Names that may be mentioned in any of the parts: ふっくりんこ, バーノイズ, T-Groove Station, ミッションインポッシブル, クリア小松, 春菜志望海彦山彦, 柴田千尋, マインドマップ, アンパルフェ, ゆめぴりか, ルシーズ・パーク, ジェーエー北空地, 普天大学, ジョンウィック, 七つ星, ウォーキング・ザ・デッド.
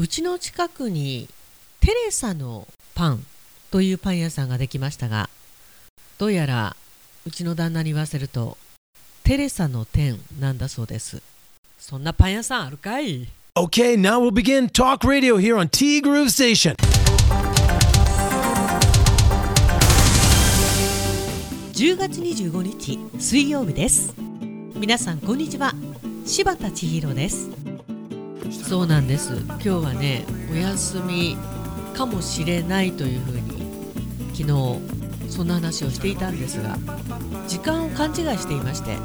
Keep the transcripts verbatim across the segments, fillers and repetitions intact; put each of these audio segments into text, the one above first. うちの近くにテレサのパンというパン屋さんができましたが、どうやらうちの旦那に言わせるとテレサの店なんだそうです。そんなパン屋さんあるかい。 OK, now we'll begin Talk Radio here on T-Groove Station. じゅうがつにじゅうごにち水曜日です。皆さんこんにちは、柴田千尋です。そうなんです。今日はね、お休みかもしれないというふうに昨日そんな話をしていたんですが、時間を勘違いしていまして、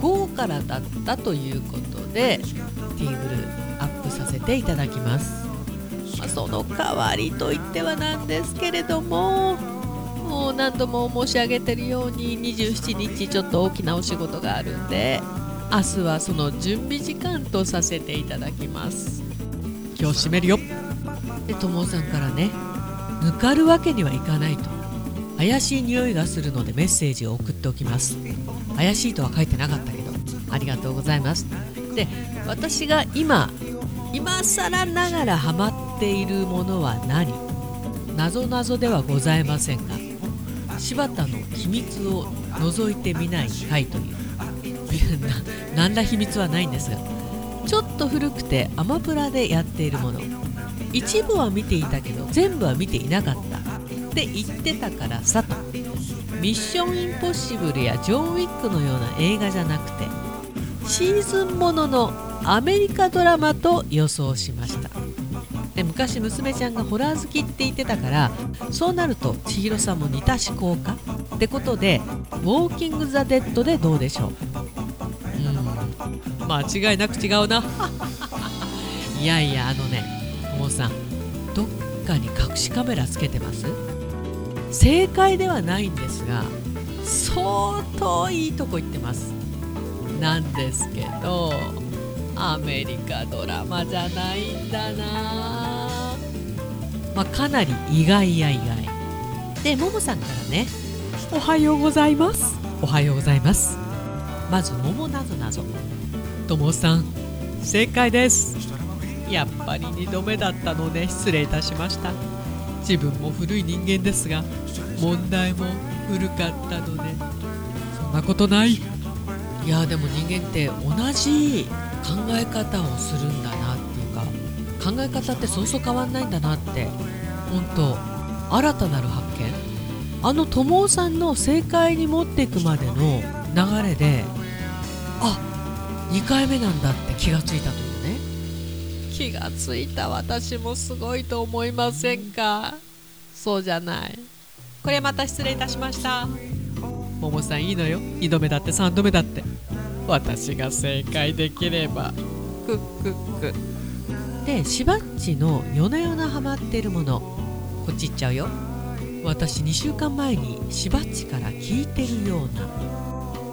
午後からだったということでT-Grooveアップさせていただきます、まあ、その代わりといってはなんですけれども、もう何度も申し上げているようににじゅうしちにちちょっと大きなお仕事があるんで、明日はその準備時間とさせていただきます。今日締めるよで、友さんからね、ぬかるわけにはいかないと、怪しい匂いがするのでメッセージを送っておきます。怪しいとは書いてなかったけど、ありがとうございます。で、私が今今更ながらハマっているものは何、なぞなぞではございませんが、柴田の秘密を覗いてみない回という何ら秘密はないんですが、ちょっと古くてアマプラでやっているもの、一部は見ていたけど全部は見ていなかったって言ってたからさと、ミッションインポッシブルやジョンウィックのような映画じゃなくてシーズンもののアメリカドラマと予想しました。で、昔娘ちゃんがホラー好きって言ってたから、そうなると千尋さんも似た思考かってことで、ウォーキング・ザ・デッドでどうでしょう。うーん、間違いなく違うないやいや、あのね、友さん、どっかに隠しカメラつけてます。正解ではないんですが、相当いいとこ行ってます。なんですけど、アメリカドラマじゃないんだな、まあ、かなり意外や意外で、ももさんからね、おはようございます。おはようございます。まずももなぞなぞ、ともさん正解です。やっぱりにどめだったので失礼いたしました。自分も古い人間ですが、問題も古かったのでそんなことない。いや、でも人間って同じ考え方をするんだなっていうか、考え方ってそうそう変わんないんだなって、本当新たなる発見。あの友さんの正解に持っていくまでの流れで、あ、にかいめなんだって気がついたというね。気がついた私もすごいと思いませんか。そうじゃない。これまた失礼いたしました。ももさんいいのよ、にどめだってさんどめだって、私が正解できればクックックで、しばっちの夜な夜なハマってるもの、こっち行っちゃうよ。私にしゅうかんまえにしばっちから聞いてるような、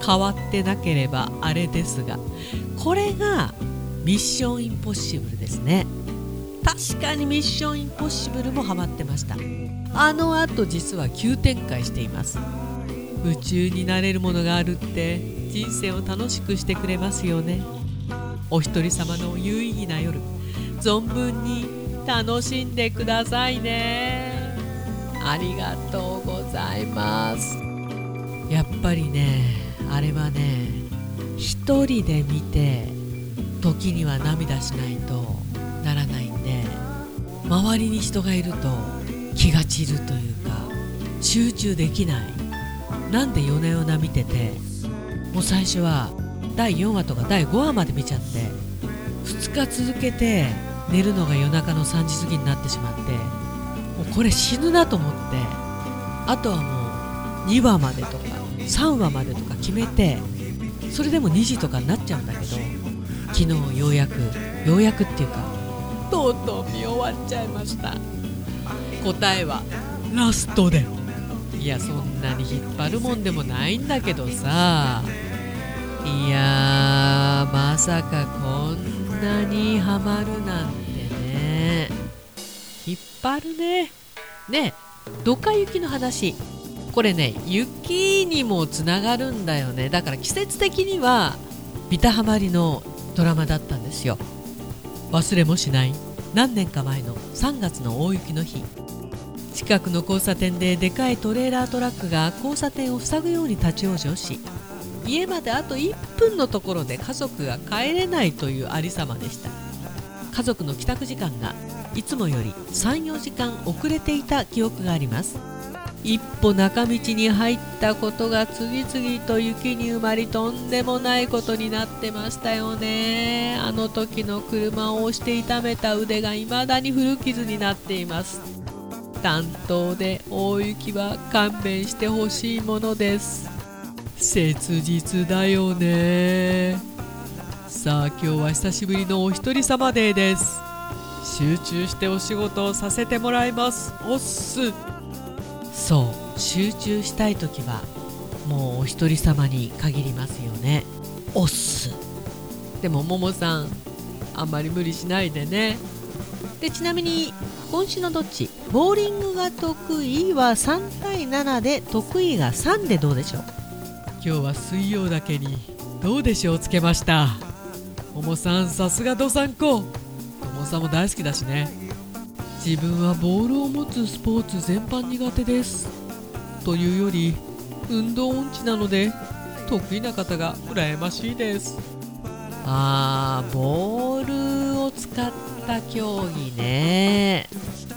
変わってなければあれですが、これがミッションインポッシブルですね。確かにミッションインポッシブルもハマってました。あのあと実は急展開しています。宇宙になれるものがあるって人生を楽しくしてくれますよね。お一人様の有意義な夜、存分に楽しんでくださいね。ありがとうございます。やっぱりね、あれはね、一人で見て時には涙しないとならないんで、周りに人がいると気が散るというか、集中できない。なんで夜な夜な見てて、もう最初はだいよんわとかだいごわまで見ちゃって、ふつか続けて寝るのが夜中のさんじ過ぎになってしまって、もうこれ死ぬなと思って、あとはもうにわまでとかさんわまでとか決めて、それでもにじとかになっちゃうんだけど、昨日ようやくようやくっていうかとうとう見終わっちゃいました。答えはラストで。いや、そんなに引っ張るもんでもないんだけどさ、いやー、まさかこんなにハマるなんてね。引っ張るね。ねえ、ドカ雪の話、これね、雪にもつながるんだよね。だから季節的にはビタハマりのドラマだったんですよ。忘れもしない何年か前のさんがつの大雪の日、近くの交差点ででかいトレーラートラックが交差点を塞ぐように立ち往生し、家まであといっぷんのところで家族が帰れないというありさまでした。家族の帰宅時間がいつもより さん,よ 時間遅れていた記憶があります。一歩中道に入ったことが次々と雪に埋まり、とんでもないことになってましたよね。あの時の車を押して痛めた腕が未だに古傷になっています。担当で大雪は勘弁してほしいものです。切実だよね。さあ、今日は久しぶりのお一人様デーです。集中してお仕事をさせてもらいます。おっす。そう、集中したいときはもうお一人様に限りますよね。おっす。でもももさん、あんまり無理しないでね。で、ちなみに今週のどっち、ボーリングが得意はさんたいななで、得意がさんでどうでしょう。今日は水曜だけにどうでしょうつけました。ももさん、さすがどさんこ。ももさんも大好きだしね。自分はボールを持つスポーツ全般苦手です。というより運動音痴なので得意な方が羨ましいです。あー、ボールを使った競技ね。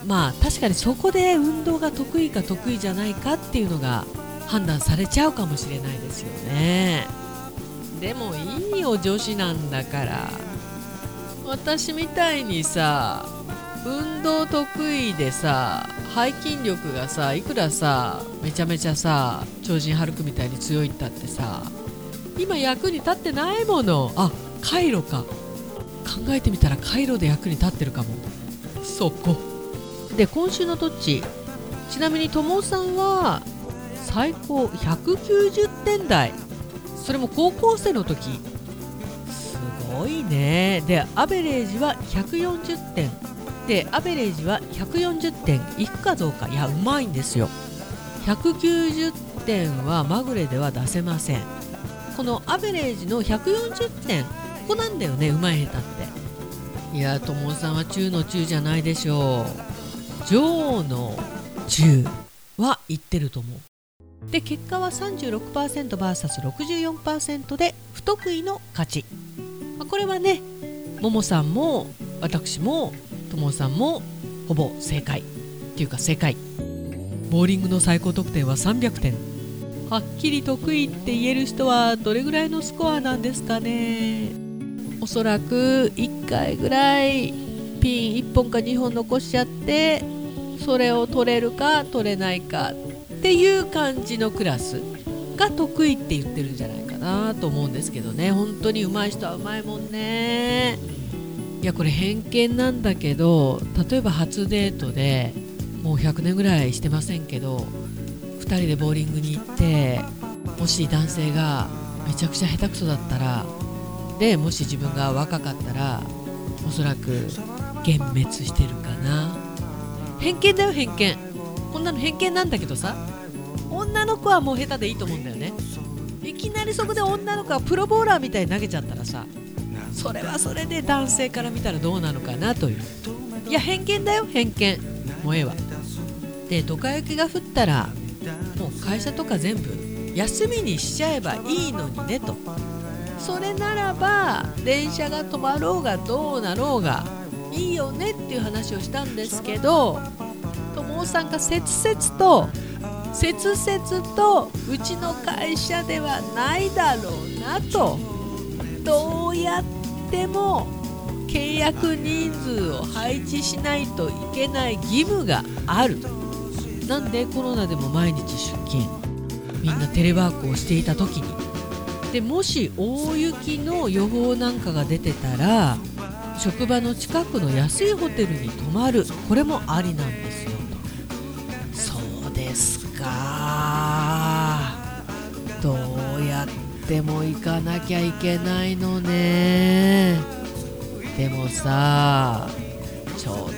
まあ確かにそこで運動が得意か得意じゃないかっていうのが判断されちゃうかもしれないですよね。でもいいよ、女子なんだから。私みたいにさ、運動得意でさ、背筋力がさ、いくらさ、めちゃめちゃさ、超人ハルクみたいに強いったってさ、今役に立ってないもの。あ、カイロか。考えてみたらカイロで役に立ってるかも。そこで今週のどっち。ちなみにともさんは最高ひゃくきゅうじゅってんだい、それも高校生の時。すごいね。でアベレージはひゃくよんじゅってんで、アベレージはひゃくよんじゅってんいくかどうか。いや、うまいんですよ。ひゃくきゅうじゅってんはまぐれでは出せません。このアベレージのひゃくよんじゅってん、ここなんだよね、うまい下手って。いや、ともさんは中の中じゃないでしょう。上の中はいってると思う。で結果は さんじゅうろくパーセントバーサスろくじゅうよんパーセント で不得意の勝ち。まあ、これはね、ももさんも私もともさんもほぼ正解っていうか正解。ボーリングの最高得点はさんびゃくてん。はっきり得意って言える人はどれぐらいのスコアなんですかね。おそらくいっかいぐらいピンいっぽんかにほん残しちゃって、それを取れるか取れないかっていう感じのクラスが得意って言ってるんじゃないかなと思うんですけどね。本当に上手い人は上手いもんね。いや、これ偏見なんだけど、例えば初デートでもうひゃくねんぐらいしてませんけど、ふたりでボーリングに行って、もし男性がめちゃくちゃ下手くそだったら、でもし自分が若かったら、おそらく幻滅してるかな。偏見だよ、偏見。こんなの偏見なんだけどさ、女の子はもう下手でいいと思うんだよね。いきなりそこで女の子がプロボーラーみたいに投げちゃったらさ、それはそれで男性から見たらどうなのかなという。いや、偏見だよ、偏見。もうええわ。でドカ雪が降ったらもう会社とか全部休みにしちゃえばいいのにねと。それならば電車が止まろうがどうなろうがいいよねっていう話をしたんですけど、ともさんが切々と切々とうちの会社ではないだろうなと。どうやってでも契約人数を配置しないといけない義務がある。なんでコロナでも毎日出勤、みんなテレワークをしていた時に、でもし大雪の予報なんかが出てたら、職場の近くの安いホテルに泊まる、これもありなんですよと。そうですか。どうやってでも行かなきゃいけないのね。でもさ、ちょっと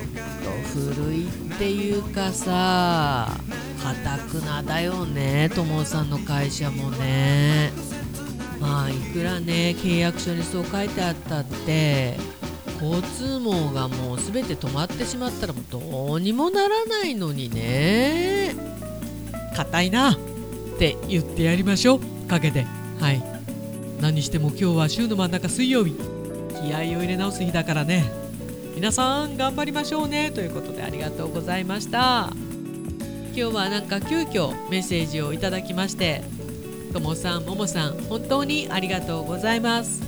古いっていうかさ、かたくなだよね、ともさんの会社もね。まあいくらね、契約書にそう書いてあったって、交通網がもう全て止まってしまったらもうどうにもならないのにね。硬いなって言ってやりましょう、陰で。はい、何しても今日は週の真ん中水曜日、気合を入れ直す日だからね。皆さん頑張りましょうねということで、ありがとうございました。今日はなんか急遽メッセージをいただきまして、ともさん、ももさん、本当にありがとうございます。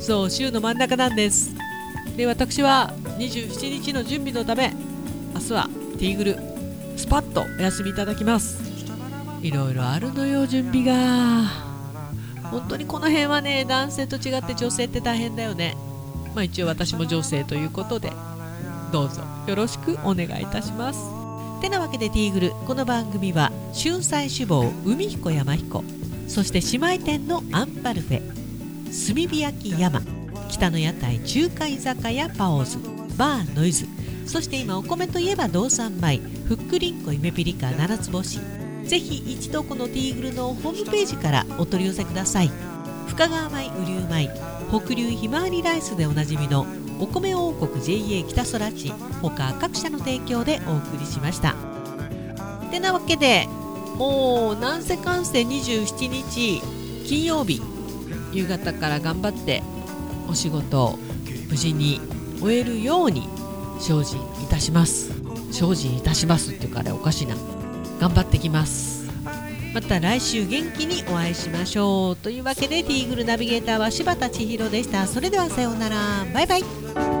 そう、週の真ん中なんです。で、私はにじゅうしちにちの準備のため、明日はT-Grooveスパッとお休みいただきます。いろいろあるのよ、準備が。本当にこの辺はね、男性と違って女性って大変だよね。まあ一応私も女性ということで、どうぞよろしくお願いいたします。てなわけでT-Groove、この番組は春菜志望海彦山彦、そして姉妹店のアンパルフェ、炭火焼き山、北の屋台中華居酒屋パオーズ、バーノイズ、そして今お米といえば道産米、ふっくりんこゆめぴりか七つ星。ぜひ一度このT-Grooveのホームページからお取り寄せください。深川米、雨竜米、北流ひまわりライスでおなじみのお米王国 ジェーエー 北空地、他各社の提供でお送りしました。てなわけで、もうなんせかんせにじゅうしちにち金曜日、夕方から頑張ってお仕事を無事に終えるように精進いたします。精進いたしますっていうか、あれおかしいな。頑張ってきます。また来週元気にお会いしましょう。というわけでT-Grooveナビゲーターは柴田千尋でした。それではさようなら、バイバイ。